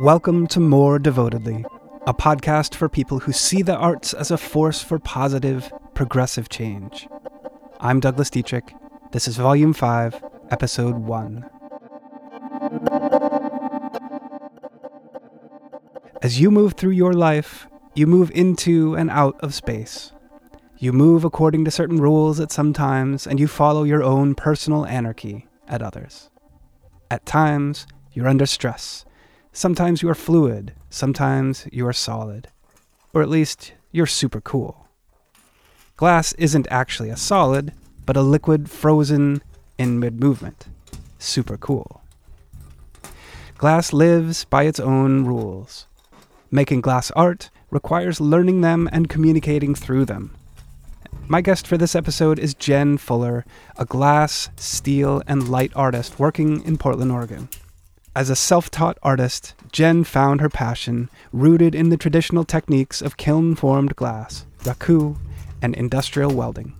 Welcome to More Devotedly, a podcast for people who see the arts as a force for positive, progressive change. I'm Douglas Detrick. This is Volume 5, Episode 1. As you move through your life, you move into and out of space. You move according to certain rules at some times, and you follow your own personal anarchy at others. At times, you're under stress. Sometimes you are fluid, sometimes you are solid. Or at least, you're super cool. Glass isn't actually a solid, but a liquid frozen in mid-movement. Super cool. Glass lives by its own rules. Making glass art requires learning them and communicating through them. My guest for this episode is Jen Fuller, a glass, steel, and light artist working in Portland, Oregon. As a self-taught artist, Jen found her passion rooted in the traditional techniques of kiln-formed glass, Raku, and industrial welding.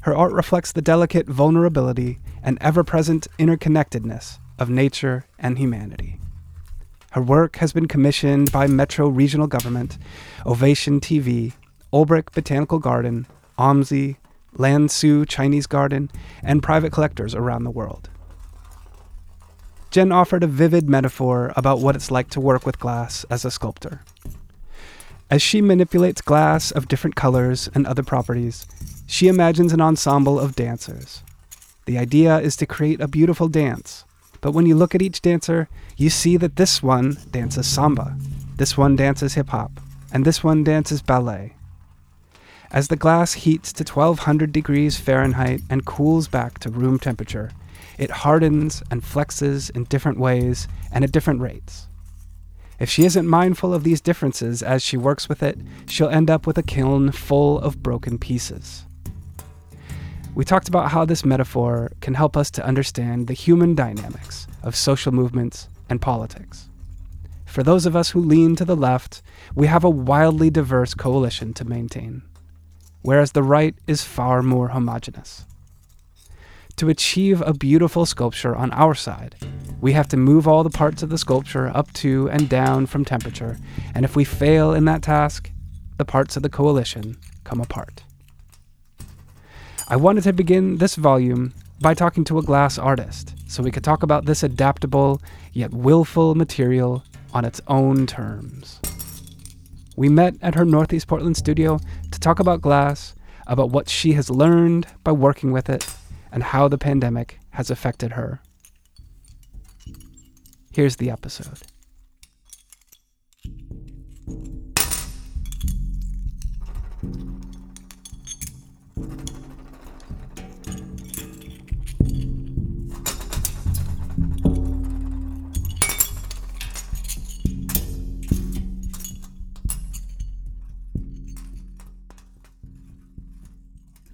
Her art reflects the delicate vulnerability and ever-present interconnectedness of nature and humanity. Her work has been commissioned by Metro Regional Government, Ovation TV, Olbrich Botanical Garden, OMSI, Lan Su Chinese Garden, and private collectors around the world. Jen offered a vivid metaphor about what it's like to work with glass as a sculptor. As she manipulates glass of different colors and other properties, she imagines an ensemble of dancers. The idea is to create a beautiful dance, but when you look at each dancer, you see that this one dances samba, this one dances hip-hop, and this one dances ballet. As the glass heats to 1200 degrees Fahrenheit and cools back to room temperature, it hardens and flexes in different ways and at different rates. If she isn't mindful of these differences as she works with it, she'll end up with a kiln full of broken pieces. We talked about how this metaphor can help us to understand the human dynamics of social movements and politics. For those of us who lean to the left, we have a wildly diverse coalition to maintain, whereas the right is far more homogeneous. To achieve a beautiful sculpture on our side, we have to move all the parts of the sculpture up to and down from temperature, and if we fail in that task, the parts of the coalition come apart. I wanted to begin this volume by talking to a glass artist, so we could talk about this adaptable, yet willful material on its own terms. We met at her Northeast Portland studio to talk about glass, about what she has learned by working with it, and how the pandemic has affected her. Here's the episode.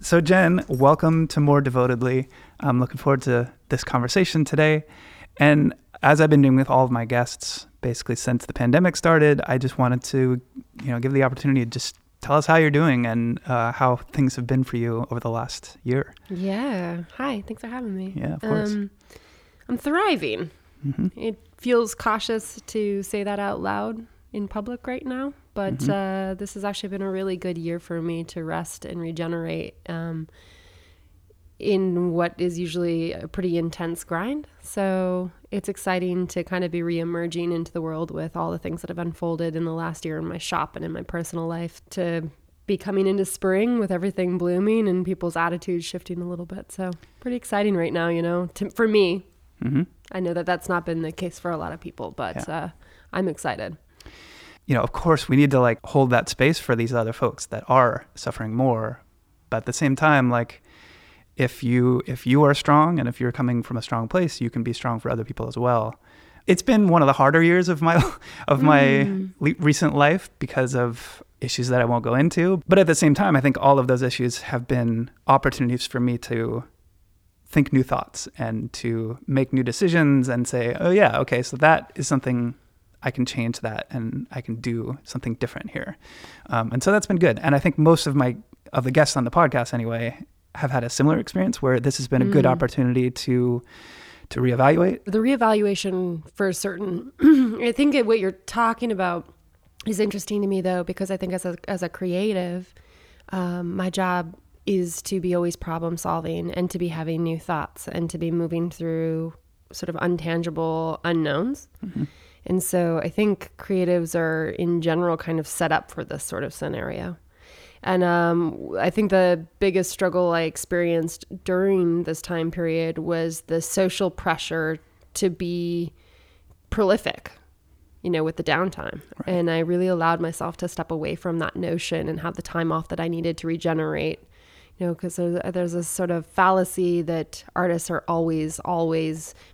So Jen, welcome to More Devotedly. I'm looking forward to this conversation today. And as I've been doing with all of my guests, basically since the pandemic started, I just wanted to, give the opportunity to just tell us how you're doing and how things have been for you over the last year. Yeah. Hi. Thanks for having me. Yeah, of course. I'm thriving. Mm-hmm. It feels cautious to say that out loud in public right now. But this has actually been a really good year for me to rest and regenerate in what is usually a pretty intense grind. So it's exciting to kind of be reemerging into the world with all the things that have unfolded in the last year in my shop and in my personal life, to be coming into spring with everything blooming and people's attitudes shifting a little bit. So pretty exciting right now, for me. Mm-hmm. I know that that's not been the case for a lot of people, but I'm excited. Of course, we need to hold that space for these other folks that are suffering more. But at the same time, if you are strong and if you're coming from a strong place, you can be strong for other people as well. It's been one of the harder years of my recent life because of issues that I won't go into. But at the same time, I think all of those issues have been opportunities for me to think new thoughts and to make new decisions and say, oh yeah, okay, so that is something I can change that and I can do something different here. And so that's been good. And I think most of the guests on the podcast anyway have had a similar experience where this has been a good opportunity to reevaluate. The reevaluation for certain, I think what you're talking about is interesting to me though, because I think as a creative, my job is to be always problem solving and to be having new thoughts and to be moving through sort of untangible unknowns. Mm-hmm. And so I think creatives are in general kind of set up for this sort of scenario. And I think the biggest struggle I experienced during this time period was the social pressure to be prolific, with the downtime. Right. And I really allowed myself to step away from that notion and have the time off that I needed to regenerate, because there's a sort of fallacy that artists are always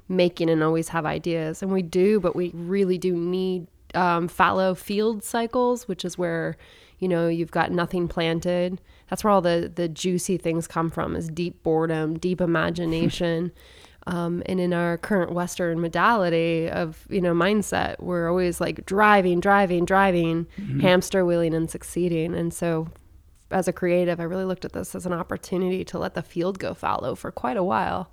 making and always have ideas. And we do, but we really do need fallow field cycles, which is where you've got nothing planted. That's where all the juicy things come from, is deep boredom, deep imagination. And in our current Western modality of, mindset, we're always like driving, mm-hmm. hamster wheeling and succeeding. And so as a creative, I really looked at this as an opportunity to let the field go fallow for quite a while.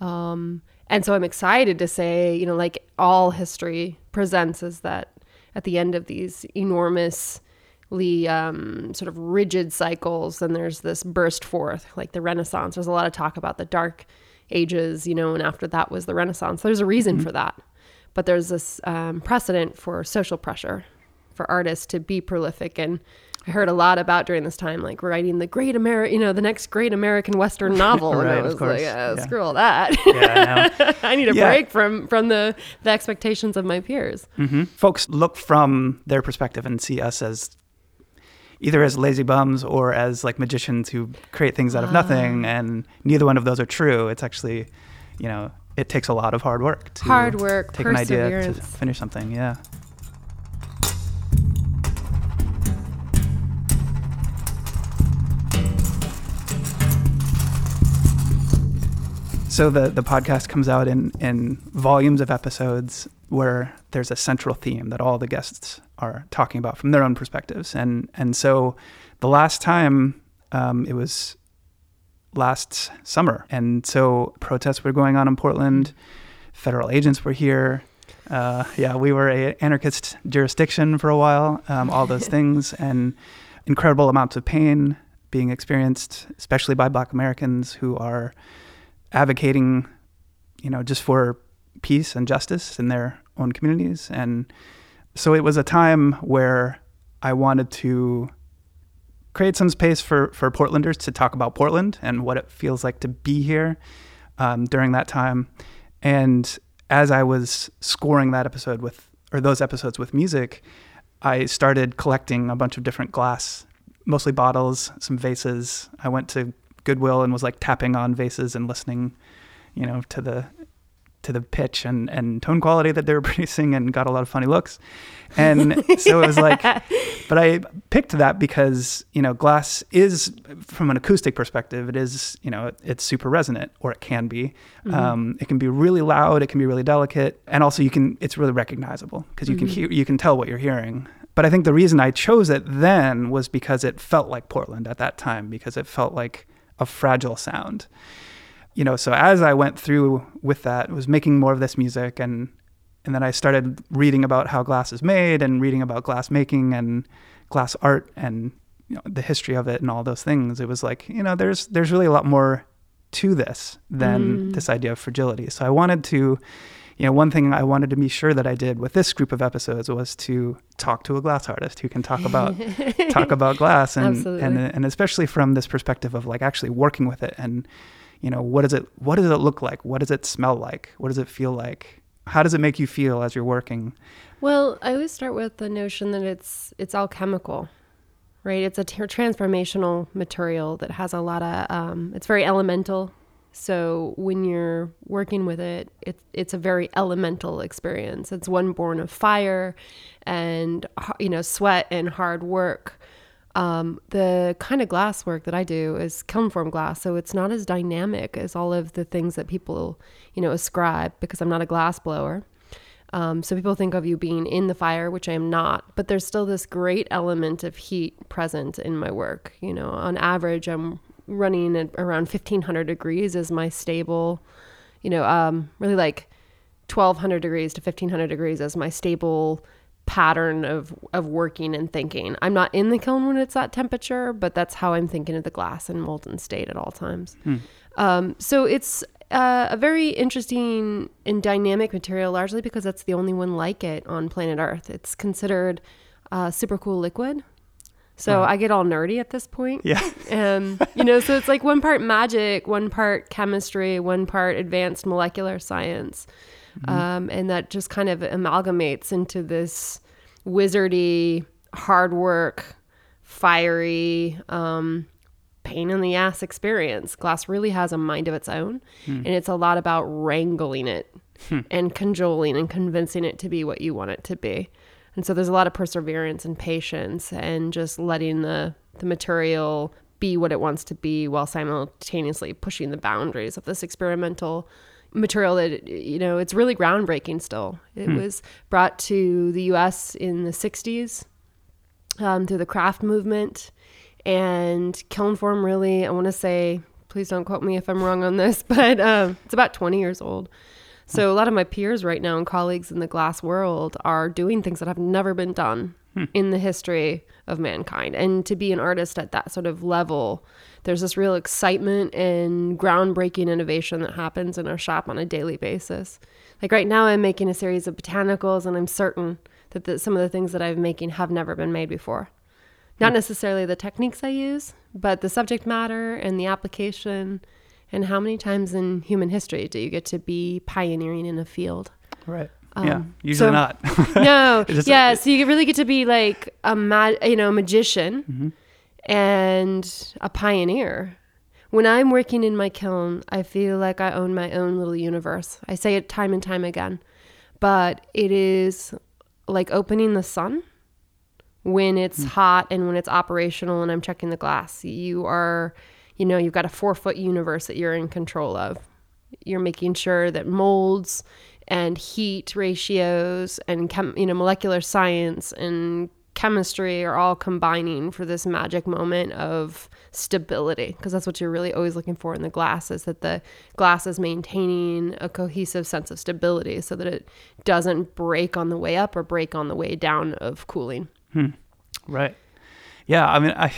And so I'm excited to say, like all history presents, is that at the end of these enormously sort of rigid cycles, and there's this burst forth, like the Renaissance. There's a lot of talk about the Dark Ages, and after that was the Renaissance. There's a reason for that. But there's this precedent for social pressure for artists to be prolific. And I heard a lot about during this time, like writing the next great American Western novel. Right, and I was like, screw all that. Yeah, I need a break from the expectations of my peers. Mm-hmm. Folks look from their perspective and see us as either as lazy bums or as like magicians who create things out of nothing. And neither one of those are true. It's actually, it takes a lot of hard work to take an idea to finish something. Yeah. So the podcast comes out in volumes of episodes where there's a central theme that all the guests are talking about from their own perspectives. And so the last time, it was last summer. And so protests were going on in Portland. Federal agents were here. We were an anarchist jurisdiction for a while, all those things, and incredible amounts of pain being experienced, especially by Black Americans who are advocating, just for peace and justice in their own communities. And so it was a time where I wanted to create some space for Portlanders to talk about Portland and what it feels like to be here during that time. And as I was scoring that episode those episodes with music, I started collecting a bunch of different glass, mostly bottles, some vases. I went to Goodwill and was like tapping on vases and listening, to the pitch and tone quality that they were producing, and got a lot of funny looks. And so it was like, but I picked that because, glass is, from an acoustic perspective, it is, it's super resonant, or it can be. Mm-hmm. It can be really loud. It can be really delicate. And also it's really recognizable because you can hear, you can tell what you're hearing. But I think the reason I chose it then was because it felt like Portland at that time, because it felt like a fragile sound. So as I went through with that, was making more of this music, and then I started reading about how glass is made and reading about glass making and glass art and the history of it and all those things. It was like, there's really a lot more to this than this idea of fragility. So I wanted to, one thing I wanted to be sure that I did with this group of episodes was to talk to a glass artist who can talk about glass, and especially from this perspective of like actually working with it, and what does it look like, what does it smell like, what does it feel like, how does it make you feel as you're working? Well, I always start with the notion that it's all chemical, right? It's a transformational material that has a lot of it's very elemental. So when you're working with it, it's a very elemental experience. It's one born of fire and, sweat and hard work. The kind of glass work that I do is kiln form glass. So it's not as dynamic as all of the things that people, ascribe, because I'm not a glass blower. So people think of you being in the fire, which I am not, but there's still this great element of heat present in my work. You know, on average, I'm running at around 1500 degrees is my stable, you know, really like 1200 degrees to 1500 degrees as my stable pattern of working and thinking. I'm not in the kiln when it's that temperature, but that's how I'm thinking of the glass and molten state at all times. So it's a very interesting and dynamic material, largely because that's the only one like it on planet Earth. It's considered super cool liquid. So I get all nerdy at this point. Yeah. You know, so it's like one part magic, one part chemistry, one part advanced molecular science. And that just kind of amalgamates into this wizardy, hard work, fiery, pain in the ass experience. Glass really has a mind of its own, and it's a lot about wrangling it and cajoling and convincing it to be what you want it to be. And so there's a lot of perseverance and patience and just letting the material be what it wants to be while simultaneously pushing the boundaries of this experimental material that, you know, it's really groundbreaking still. It was brought to the U.S. in the 60s through the craft movement. And kiln form really, I want to say, please don't quote me if I'm wrong on this, but it's about 20 years old. So a lot of my peers right now and colleagues in the glass world are doing things that have never been done in the history of mankind. And to be an artist at that sort of level, there's this real excitement and groundbreaking innovation that happens in our shop on a daily basis. Like right now I'm making a series of botanicals, and I'm certain that some of the things that I'm making have never been made before. Not necessarily the techniques I use, but the subject matter and the application. And how many times in human history do you get to be pioneering in a field? Right. Usually so, not. No. So you really get to be like a magician and a pioneer. When I'm working in my kiln, I feel like I own my own little universe. I say it time and time again, but it is like opening the sun when it's hot and when it's operational and I'm checking the glass. You know, you've got a 4-foot universe that you're in control of. You're making sure that molds and heat ratios and molecular science and chemistry are all combining for this magic moment of stability, because that's what you're really always looking for in the glass, is that the glass is maintaining a cohesive sense of stability so that it doesn't break on the way up or break on the way down of cooling. Right. Yeah. I mean, I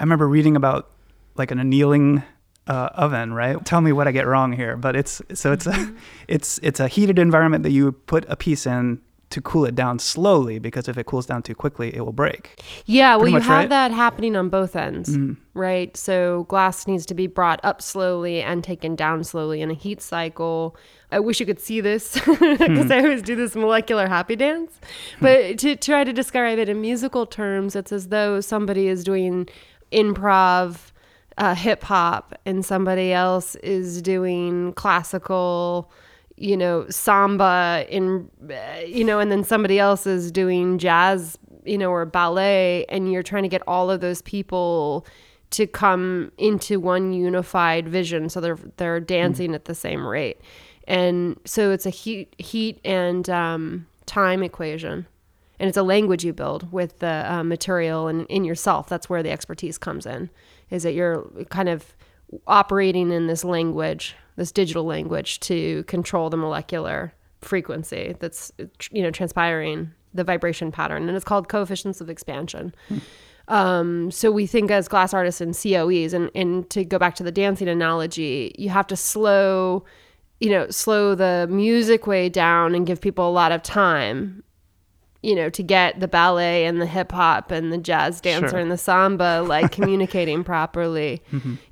remember reading about like an annealing oven, right? Tell me what I get wrong here, but it's a heated environment that you put a piece in to cool it down slowly, because if it cools down too quickly, it will break. Yeah, well, you have that happening on both ends, right? So glass needs to be brought up slowly and taken down slowly in a heat cycle. I wish you could see this, because I always do this molecular happy dance. But to try to describe it in musical terms, it's as though somebody is doing improv, hip hop, and somebody else is doing classical, you know, samba, and then somebody else is doing jazz, you know, or ballet, and you're trying to get all of those people to come into one unified vision, so they're dancing at the same rate. And so it's a heat and time equation, and it's a language you build with the material and in yourself. That's where the expertise comes in, is that you're kind of operating in this language, this digital language, to control the molecular frequency that's, you know, transpiring, the vibration pattern. And it's called coefficients of expansion. So we think as glass artists in COEs, and to go back to the dancing analogy, you have to slow the music way down and give people a lot of time, you know, to get the ballet and the hip hop and the jazz dancer and the samba, like, communicating properly,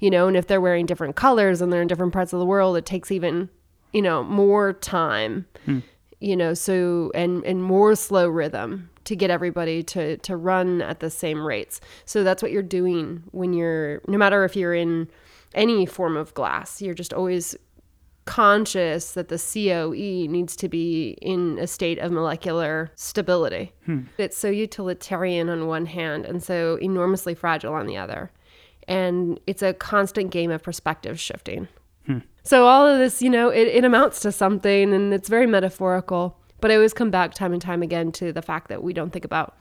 you know. And if they're wearing different colors and they're in different parts of the world, it takes even, you know, more time, you know, so, and more slow rhythm to get everybody to run at the same rates. So that's what you're doing when no matter if you're in any form of glass, you're just always conscious that the COE needs to be in a state of molecular stability. It's so utilitarian on one hand and so enormously fragile on the other. And it's a constant game of perspective shifting. So all of this, you know, it amounts to something, and it's very metaphorical. But I always come back time and time again to the fact that we don't think about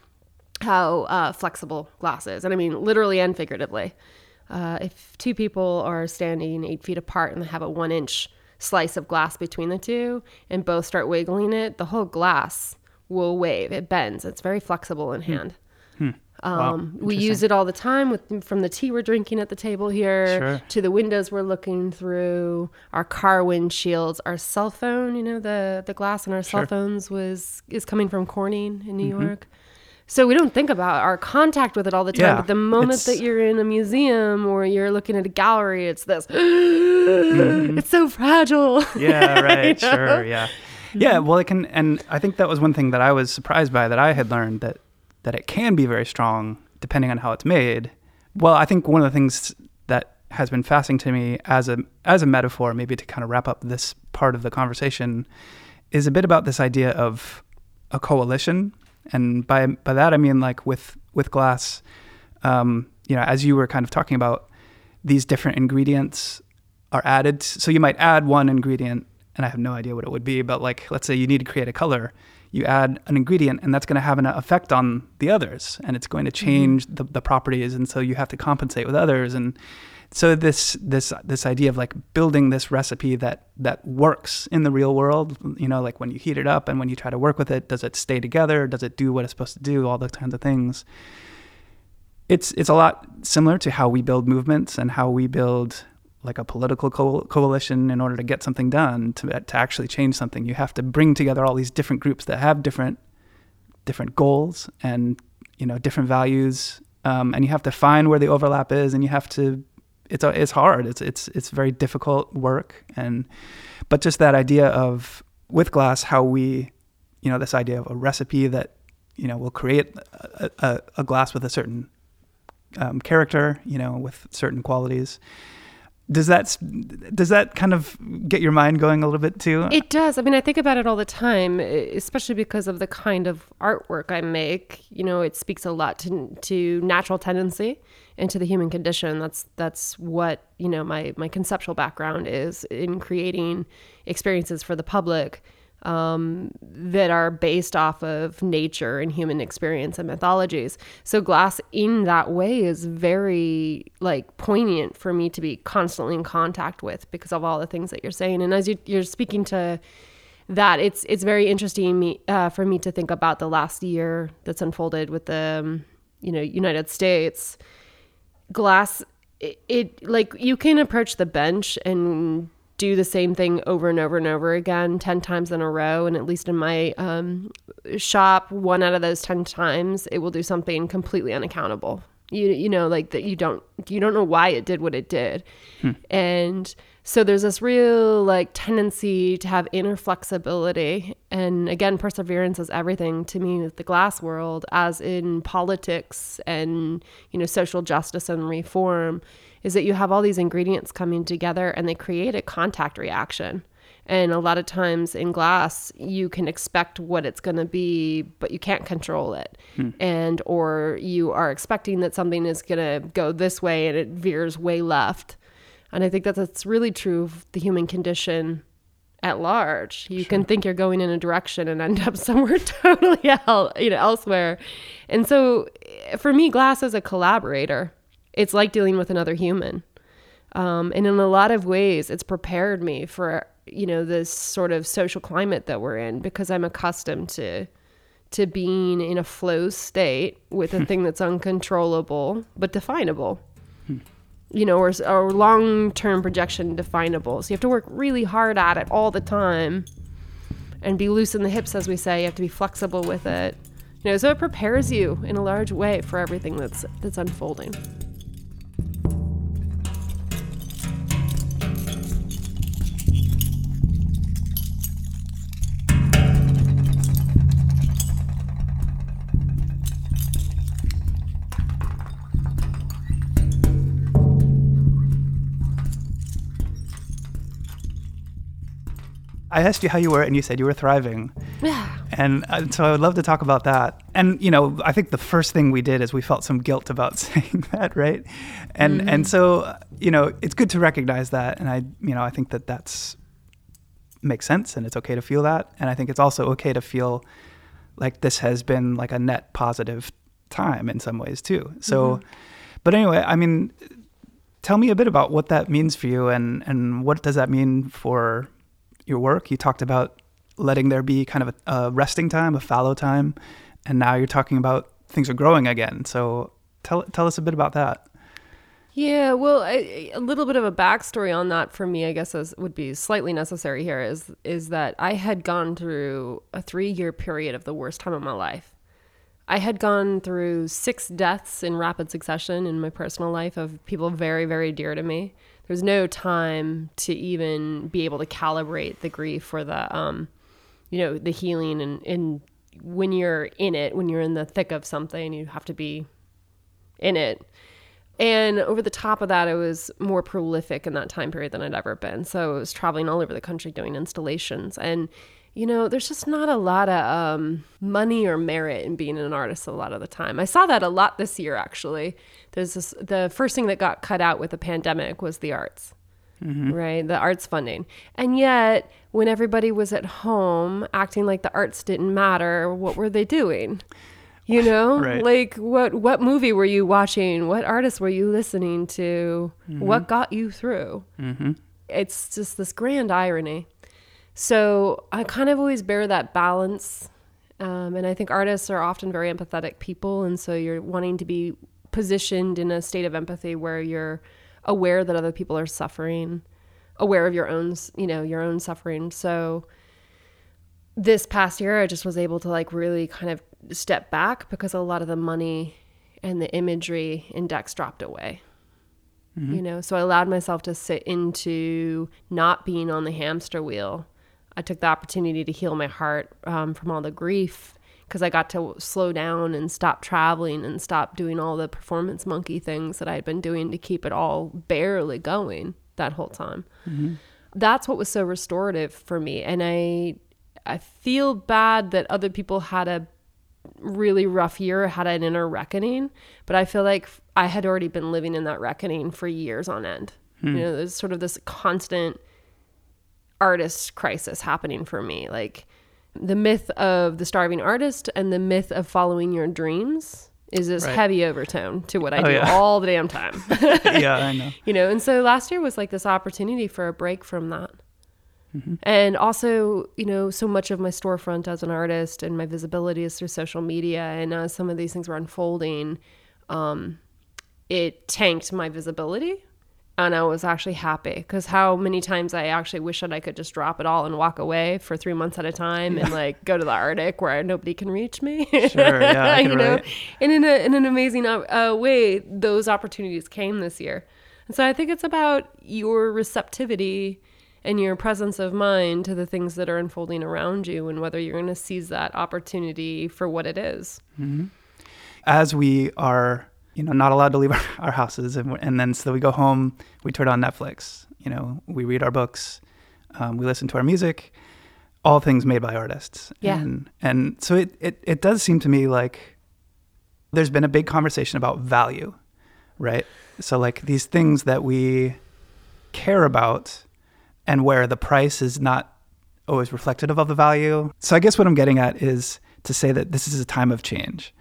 how flexible glass is. And I mean, literally and figuratively. If two people are standing 8 feet apart and they have a 1-inch slice of glass between the two and both start wiggling it, the whole glass will wave. It bends. It's very flexible in hand. Wow. We use it all the time, from the tea we're drinking at the table here to the windows we're looking through, our car windshields, our cell phone. You know, the glass in our cell phones is coming from Corning in New York. So we don't think about our contact with it all the time. But the moment that you're in a museum or you're looking at a gallery, it's this. It's so fragile. You know? Yeah. Well, it can, and I think that was one thing that I was surprised by that I had learned that it can be very strong depending on how it's made. Well, I think one of the things that has been fascinating to me as a metaphor, maybe to kind of wrap up this part of the conversation, is a bit about this idea of a coalition. And by that, I mean, like with glass, you know, as you were kind of talking about, these different ingredients are added. So you might add one ingredient, and I have no idea what it would be, but like, let's say you need to create a color. You add an ingredient, and that's going to have an effect on the others, and it's going to change the properties, and so you have to compensate with others. And so this idea of like building this recipe that works in the real world, you know, like when you heat it up and when you try to work with it, does it stay together? Does it do what it's supposed to do? All those kinds of things. It's a lot similar to how we build movements and how we build like a political coalition in order to get something done, to actually change something. You have to bring together all these different groups that have different goals and, you know, different values, and you have to find where the overlap is, and you have to. It's hard. It's very difficult work, but just that idea of with glass, how we, you know, this idea of a recipe that, you know, will create a glass with a certain character, you know, with certain qualities. Does that kind of get your mind going a little bit too? It does. I mean, I think about it all the time, especially because of the kind of artwork I make. You know, it speaks a lot to natural tendency and to the human condition. That's what, you know, my conceptual background is in creating experiences for the public that are based off of nature and human experience and mythologies. So glass in that way is very like poignant for me to be constantly in contact with because of all the things that you're saying. And as you're speaking to that, it's very interesting for me to think about the last year that's unfolded with the you know, United States. Glass, it like you can approach the bench and do the same thing over and over and over again 10 times in a row, and at least in my shop, one out of those 10 times it will do something completely unaccountable. You know, like that you don't know why it did what it did. And so there's this real like tendency to have inner flexibility, and again, perseverance is everything to me with the glass world, as in politics and, you know, social justice and reform, is that you have all these ingredients coming together and they create a contact reaction. And a lot of times in glass, you can expect what it's going to be, but you can't control it. And or you are expecting that something is going to go this way and it veers way left. And I think that's really true of the human condition at large. You can think you're going in a direction and end up somewhere totally elsewhere. And so for me, glass is a collaborator. It's like dealing with another human. And in a lot of ways, it's prepared me for, you know, this sort of social climate that we're in, because I'm accustomed to being in a flow state with a thing that's uncontrollable but definable, you know, or long-term projection definable. So you have to work really hard at it all the time and be loose in the hips, as we say. You have to be flexible with it. You know, so it prepares you in a large way for everything that's unfolding. I asked you how you were, and you said you were thriving. Yeah. And so I would love to talk about that. And, you know, I think the first thing we did is we felt some guilt about saying that, right? And mm-hmm. and so, you know, it's good to recognize that. And I think that that's makes sense, and it's okay to feel that. And I think it's also okay to feel like this has been like a net positive time in some ways too. So, mm-hmm. but anyway, I mean, tell me a bit about what that means for you and what does that mean for your work? You talked about letting there be kind of a resting time, a fallow time, and now you're talking about things are growing again. So tell us a bit about that. Yeah, well, a little bit of a backstory on that for me, I guess, would be slightly necessary here, is that I had gone through a 3-year period of the worst time of my life. I had gone through 6 deaths in rapid succession in my personal life of people very, very dear to me. There was no time to even be able to calibrate the grief or the, the healing. And when you're in it, when you're in the thick of something, you have to be in it. And over the top of that, I was more prolific in that time period than I'd ever been. So I was traveling all over the country doing installations. And, you know, there's just not a lot of money or merit in being an artist a lot of the time. I saw that a lot this year, actually. The first thing that got cut out with the pandemic was the arts, mm-hmm. right? The arts funding. And yet, when everybody was at home acting like the arts didn't matter, what were they doing? You know, right. Like what movie were you watching? What artists were you listening to? Mm-hmm. What got you through? Mm-hmm. It's just this grand irony. So I kind of always bear that balance. And I think artists are often very empathetic people. And so you're wanting to be positioned in a state of empathy where you're aware that other people are suffering, aware of your own suffering. So this past year, I just was able to like really kind of step back because a lot of the money and the imagery index dropped away, mm-hmm. you know? So I allowed myself to sit into not being on the hamster wheel. I took the opportunity to heal my heart from all the grief because I got to slow down and stop traveling and stop doing all the performance monkey things that I had been doing to keep it all barely going that whole time. Mm-hmm. That's what was so restorative for me. And I feel bad that other people had a really rough year, had an inner reckoning, but I feel like I had already been living in that reckoning for years on end. Hmm. You know, there's sort of this constant artist crisis happening for me. Like the myth of the starving artist and the myth of following your dreams is this right. heavy overtone to what I do yeah. all the damn time. Yeah, I know. You know, and so last year was like this opportunity for a break from that. Mm-hmm. And also, you know, so much of my storefront as an artist and my visibility is through social media. And as some of these things were unfolding, it tanked my visibility. And I was actually happy because how many times I actually wish that I could just drop it all and walk away for 3 months at a time yeah. and like go to the Arctic where nobody can reach me. Sure, yeah, I can you know? Relate. And in an amazing way, those opportunities came this year. And so I think it's about your receptivity and your presence of mind to the things that are unfolding around you and whether you're going to seize that opportunity for what it is. Mm-hmm. As we are, you know, not allowed to leave our houses and then so we go home, we turn on Netflix, you know, we read our books, we listen to our music, all things made by artists. Yeah. And so it does seem to me like there's been a big conversation about value, right? So like these things that we care about and where the price is not always reflective of the value. So I guess what I'm getting at is to say that this is a time of change.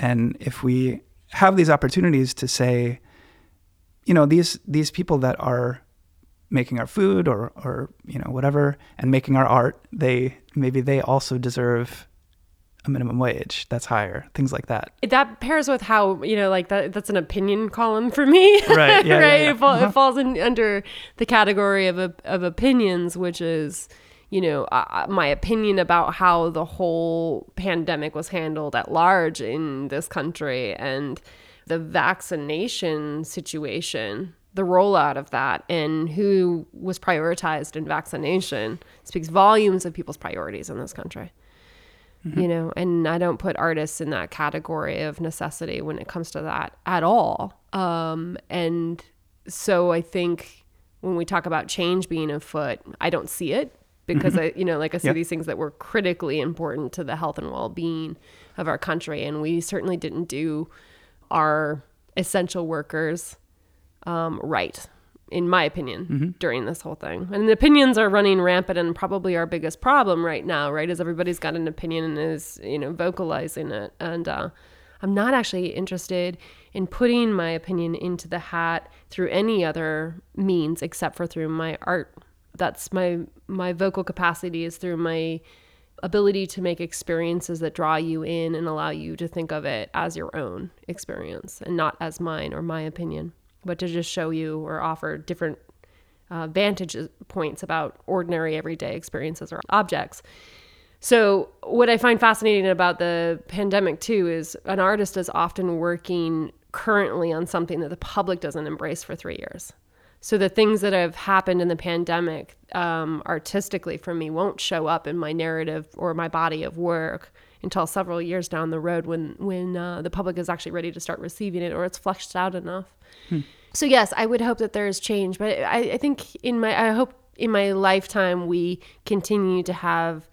And if we have these opportunities to say, you know, these people that are making our food or you know, whatever, and making our art, they also deserve a minimum wage that's higher, things like that. That pairs with how, you know, like that's an opinion column for me. Right. Yeah, right. Yeah. It falls under the category of opinions, which is, you know, my opinion about how the whole pandemic was handled at large in this country and the vaccination situation, the rollout of that and who was prioritized in vaccination speaks volumes of people's priorities in this country. Mm-hmm. You know, and I don't put artists in that category of necessity when it comes to that at all. And so I think when we talk about change being afoot, I don't see it because I, you know, like I see these things that were critically important to the health and well-being of our country. And we certainly didn't do our essential workers right, in my opinion, during this whole thing. And the opinions are running rampant, and probably our biggest problem right now, right, is everybody's got an opinion and is, you know, vocalizing it. And I'm not actually interested in putting my opinion into the hat through any other means except for through my art. That's my vocal capacity is through my ability to make experiences that draw you in and allow you to think of it as your own experience and not as mine or my opinion, but to just show you or offer different vantage points about ordinary everyday experiences or objects. So what I find fascinating about the pandemic too is an artist is often working currently on something that the public doesn't embrace for 3 years. So the things that have happened in the pandemic artistically for me won't show up in my narrative or my body of work until several years down the road when the public is actually ready to start receiving it or it's fleshed out enough. So yes, I would hope that there is change, but I think I hope in my lifetime we continue to have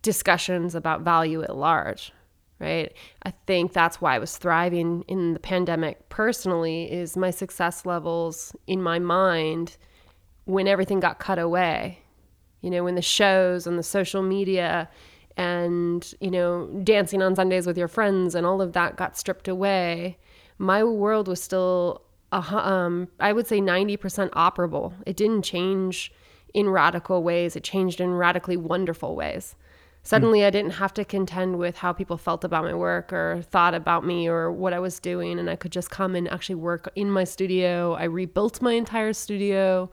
discussions about value at large, right? I think that's why I was thriving in the pandemic personally, is my success levels in my mind when everything got cut away, you know, when the shows and the social media and, you know, dancing on Sundays with your friends and all of that got stripped away. My world was still, I would say 90% operable. It didn't change in radical ways. It changed in radically wonderful ways. Suddenly I didn't have to contend with how people felt about my work or thought about me or what I was doing. And I could just come and actually work in my studio. I rebuilt my entire studio.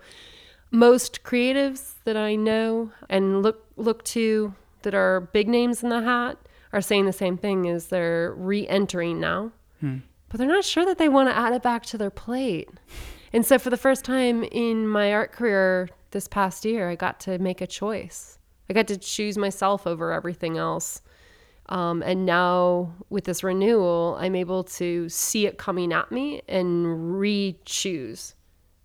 Most creatives that I know and look to that are big names in the hat are saying the same thing, is they're re-entering now. But they're not sure that they want to add it back to their plate. And so for the first time in my art career this past year, I got to make a choice. I got to choose myself over everything else. And now with this renewal, I'm able to see it coming at me and re-choose,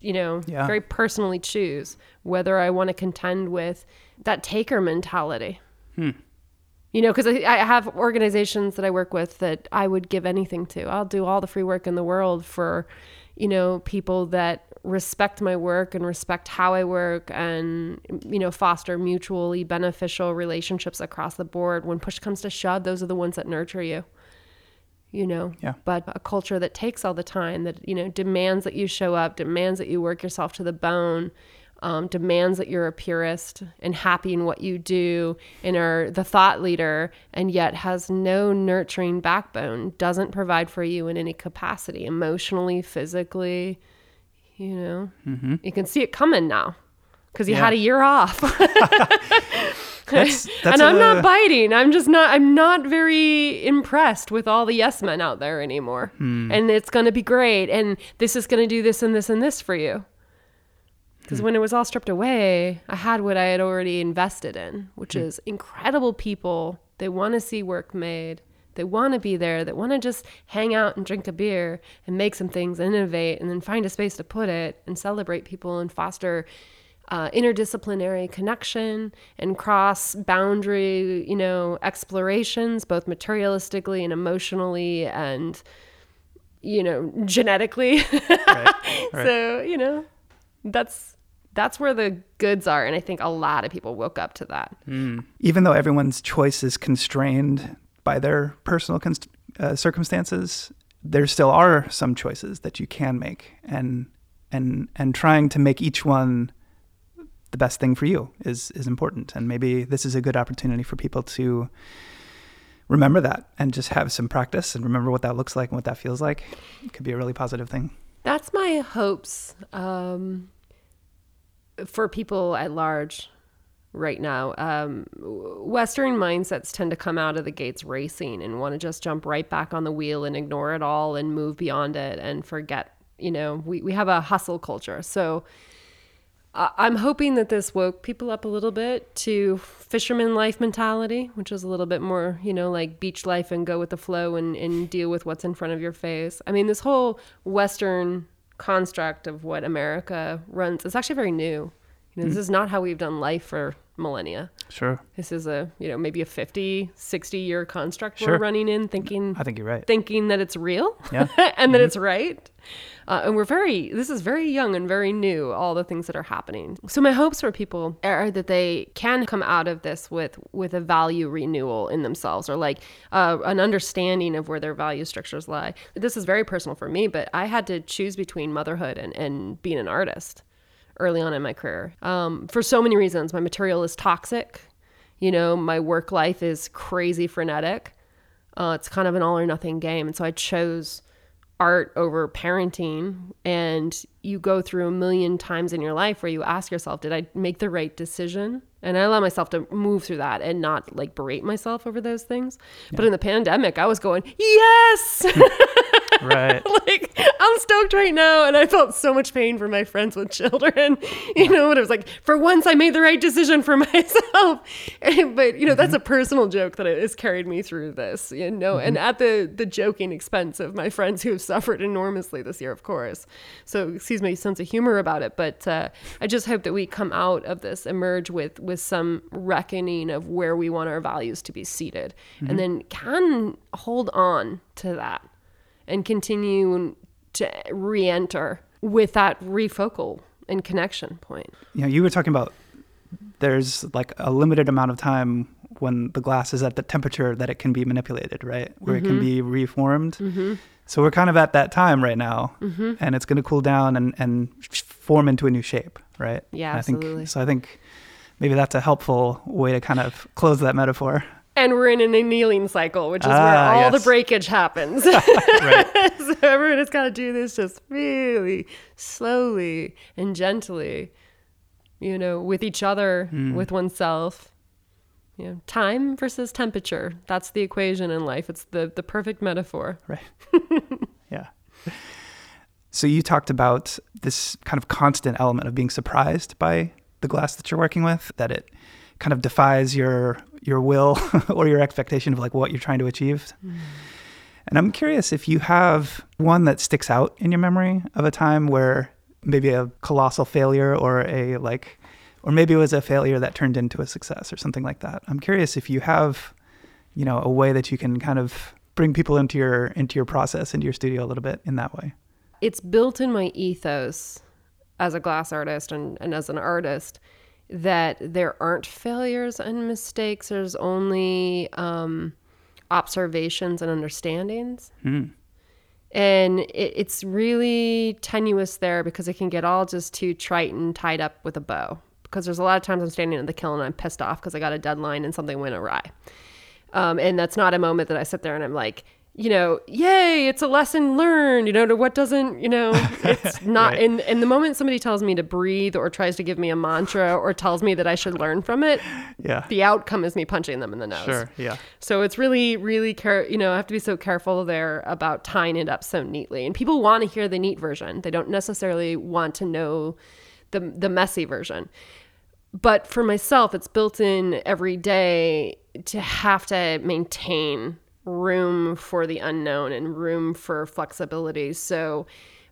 you know, very personally choose whether I want to contend with that taker mentality. You know, because I have organizations that I work with that I would give anything to. I'll do all the free work in the world for, you know, people that respect my work and respect how I work and, you know, foster mutually beneficial relationships across the board. When push comes to shove, those are the ones that nurture you, you know. But a culture that takes all the time, that, you know, demands that you show up, demands that you work yourself to the bone, demands that you're a purist and happy in what you do and are the thought leader, and yet has no nurturing backbone, doesn't provide for you in any capacity, emotionally, physically, you know. You can see it coming now because you had a year off. That's and I'm not biting. I'm not very impressed with all the yes men out there anymore. And it's going to be great. And this is going to do this and this and this for you. Because when it was all stripped away, I had what I had already invested in, which is incredible people. They want to see work made. They want to be there. They want to just hang out and drink a beer and make some things and innovate and then find a space to put it and celebrate people and foster interdisciplinary connection and cross-boundary, you know, explorations, both materialistically and emotionally and, you know, genetically. Right. So, you know, that's where the goods are. And I think a lot of people woke up to that. Even though everyone's choice is constrained by their personal circumstances, there still are some choices that you can make, and trying to make each one the best thing for you is important. And maybe this is a good opportunity for people to remember that and just have some practice and remember what that looks like and what that feels like. It could be a really positive thing. That's my hopes for people at large right now. Western mindsets tend to come out of the gates racing and want to just jump right back on the wheel and ignore it all and move beyond it and forget, you know, we have a hustle culture. So I'm hoping that this woke people up a little bit to fisherman life mentality, which is a little bit more, you know, like beach life and go with the flow and deal with what's in front of your face. I mean, this whole Western construct of what America runs is actually very new. You know, this is not how we've done life for millennia. Sure. This is a, you know, maybe a 50, 60 year construct we're running in, thinking, I think you're right, thinking that it's real and that it's right. And we're this is very young and very new, all the things that are happening. So my hopes for people are that they can come out of this with a value renewal in themselves, or like an understanding of where their value structures lie. This is very personal for me, but I had to choose between motherhood and being an artist early on in my career. For so many reasons. My material is toxic. You know, my work life is crazy frenetic. It's kind of an all or nothing game. And so I chose art over parenting. And you go through a million times in your life where you ask yourself, did I make the right decision? And I allow myself to move through that and not like berate myself over those things. Yeah. But in the pandemic, I was going, yes! Right. Like, I'm stoked right now. And I felt so much pain for my friends with children, you know, and it was like, for once I made the right decision for myself. But, you know, that's a personal joke that has carried me through this, you know, and at the joking expense of my friends who have suffered enormously this year, of course. So excuse my sense of humor about it. But I just hope that we come out of this, emerge with some reckoning of where we want our values to be seated, and then can hold on to that. And continue to re-enter with that refocal and connection point. You know, you were talking about there's like a limited amount of time when the glass is at the temperature that it can be manipulated, right? Where it can be reformed. So we're kind of at that time right now, and it's going to cool down and form into a new shape, right? Yeah, and absolutely. I think maybe that's a helpful way to kind of close that metaphor. And we're in an annealing cycle, which is where all the breakage happens. So everyone has got to do this just really slowly and gently, you know, with each other, with oneself. You know, time versus temperature. That's the equation in life. It's the perfect metaphor. Right. So you talked about this kind of constant element of being surprised by the glass that you're working with, that it kind of defies your will or your expectation of like what you're trying to achieve. And I'm curious if you have one that sticks out in your memory of a time where maybe a colossal failure or maybe it was a failure that turned into a success or something like that. I'm curious if you have, you know, a way that you can kind of bring people into your process, into your studio a little bit in that way. It's built in my ethos as a glass artist and as an artist that there aren't failures and mistakes. There's only observations and understandings. And it's really tenuous there because it can get all just too trite and tied up with a bow. Because there's a lot of times I'm standing at the kiln and I'm pissed off because I got a deadline and something went awry. And that's not a moment that I sit there and I'm like, you know, yay, it's a lesson learned, you know, to what doesn't, you know, it's not. Right. And the moment somebody tells me to breathe or tries to give me a mantra or tells me that I should learn from it, the outcome is me punching them in the nose. So it's really, really, I have to be so careful there about tying it up so neatly. And people want to hear the neat version. They don't necessarily want to know the messy version. But for myself, it's built in every day to have to maintain room for the unknown and room for flexibility. So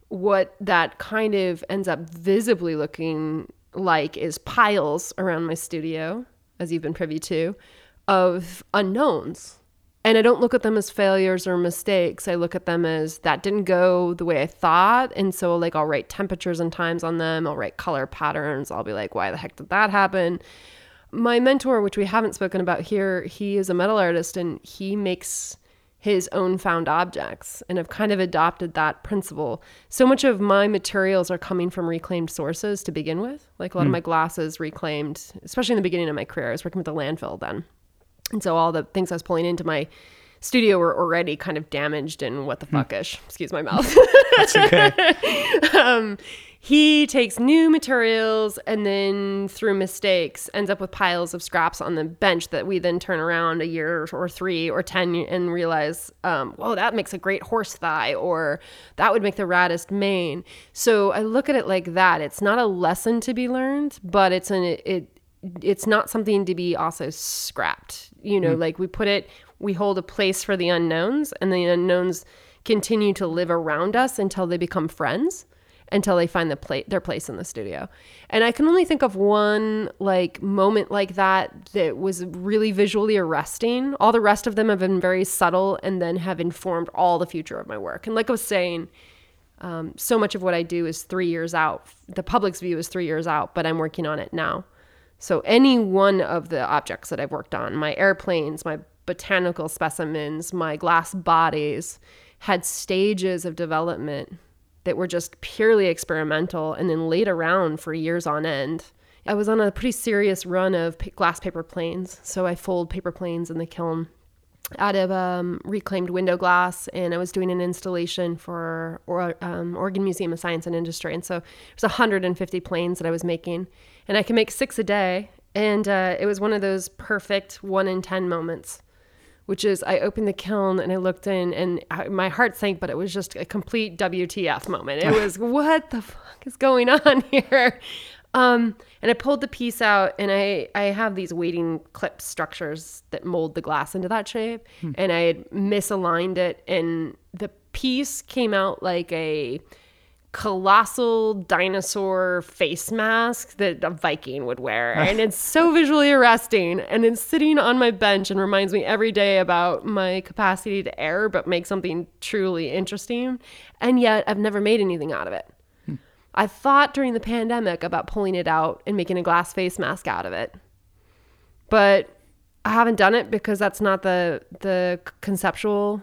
what that kind of ends up visibly looking like is piles around my studio, as you've been privy to, of unknowns. And I don't look at them as failures or mistakes. I look at them as that didn't go the way I thought. And so like I'll write temperatures and times on them. I'll write color patterns. I'll be like, why the heck did that happen? My mentor, which we haven't spoken about here, he is a metal artist and he makes his own found objects, and I've kind of adopted that principle. So much of my materials are coming from reclaimed sources to begin with. Like a lot of my glass is reclaimed, especially in the beginning of my career. I was working with the landfill then. And so all the things I was pulling into my studio were already kind of damaged and what the fuck-ish. Excuse my mouth. That's okay. He takes new materials and then through mistakes ends up with piles of scraps on the bench that we then turn around a year or 3 or 10 and realize, whoa, that makes a great horse thigh, or that would make the raddest mane. So I look at it like that. It's not a lesson to be learned, but it's not something to be also scrapped. You know, like we hold a place for the unknowns, and the unknowns continue to live around us until they become friends. until they find their place in the studio. And I can only think of one like moment like that that was really visually arresting. All the rest of them have been very subtle and then have informed all the future of my work. And like I was saying, so much of what I do is 3 years out. The public's view is 3 years out, but I'm working on it now. So any one of the objects that I've worked on, my airplanes, my botanical specimens, my glass bodies, had stages of development that were just purely experimental and then laid around for years on end. I was on a pretty serious run of glass paper planes. So I fold paper planes in the kiln out of reclaimed window glass, and I was doing an installation for Oregon Museum of Science and Industry. And so there's 150 planes that I was making, and I can make 6 a day. And it was one of those perfect 1 in 10 moments, which is I opened the kiln and I looked in and my heart sank, but it was just a complete WTF moment. It was, what the fuck is going on here? And I pulled the piece out, and I have these weighting clip structures that mold the glass into that shape. And I had misaligned it, and the piece came out like a colossal dinosaur face mask that a Viking would wear. And it's so visually arresting, and it's sitting on my bench and reminds me every day about my capacity to err but make something truly interesting. And yet I've never made anything out of it. I thought during the pandemic about pulling it out and making a glass face mask out of it, but I haven't done it because that's not the conceptual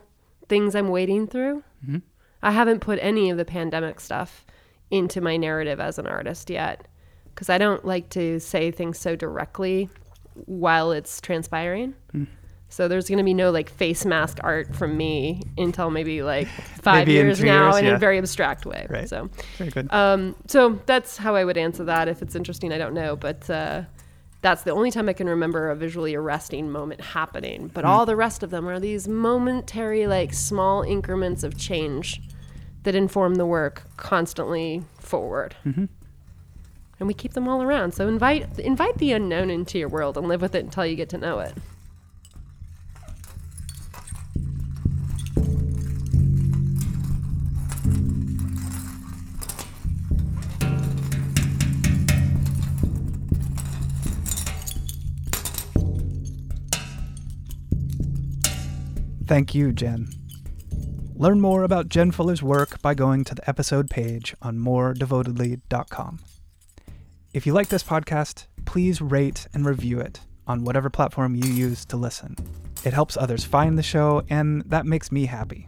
things I'm wading through. I haven't put any of the pandemic stuff into my narrative as an artist yet, because I don't like to say things so directly while it's transpiring. So there's going to be no like face mask art from me until maybe like five years now, in a very abstract way. Right. So very good. So that's how I would answer that. If it's interesting, I don't know, but that's the only time I can remember a visually arresting moment happening. But all the rest of them are these momentary, like small increments of change that inform the work constantly forward. And we keep them all around. So invite the unknown into your world and live with it until you get to know it. Thank you, Jen. Learn more about Jen Fuller's work by going to the episode page on moredevotedly.com. If you like this podcast, please rate and review it on whatever platform you use to listen. It helps others find the show, and that makes me happy.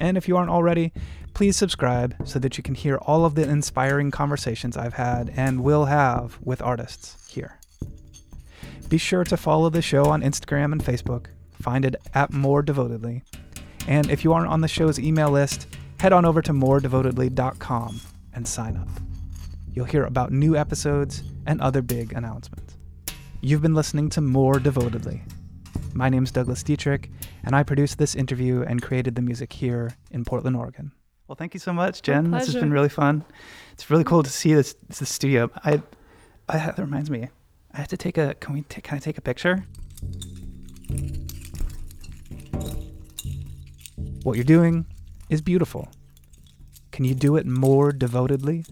And if you aren't already, please subscribe so that you can hear all of the inspiring conversations I've had and will have with artists here. Be sure to follow the show on Instagram and Facebook. Find it at More Devotedly. And if you aren't on the show's email list, head on over to moredevotedly.com and sign up. You'll hear about new episodes and other big announcements. You've been listening to More Devotedly. My name's Douglas Detrick, and I produced this interview and created the music here in Portland, Oregon. Well, thank you so much, Jen. This has been really fun. It's really cool to see this studio. That reminds me, I have to take a, can I take a picture? What you're doing is beautiful. Can you do it more devotedly?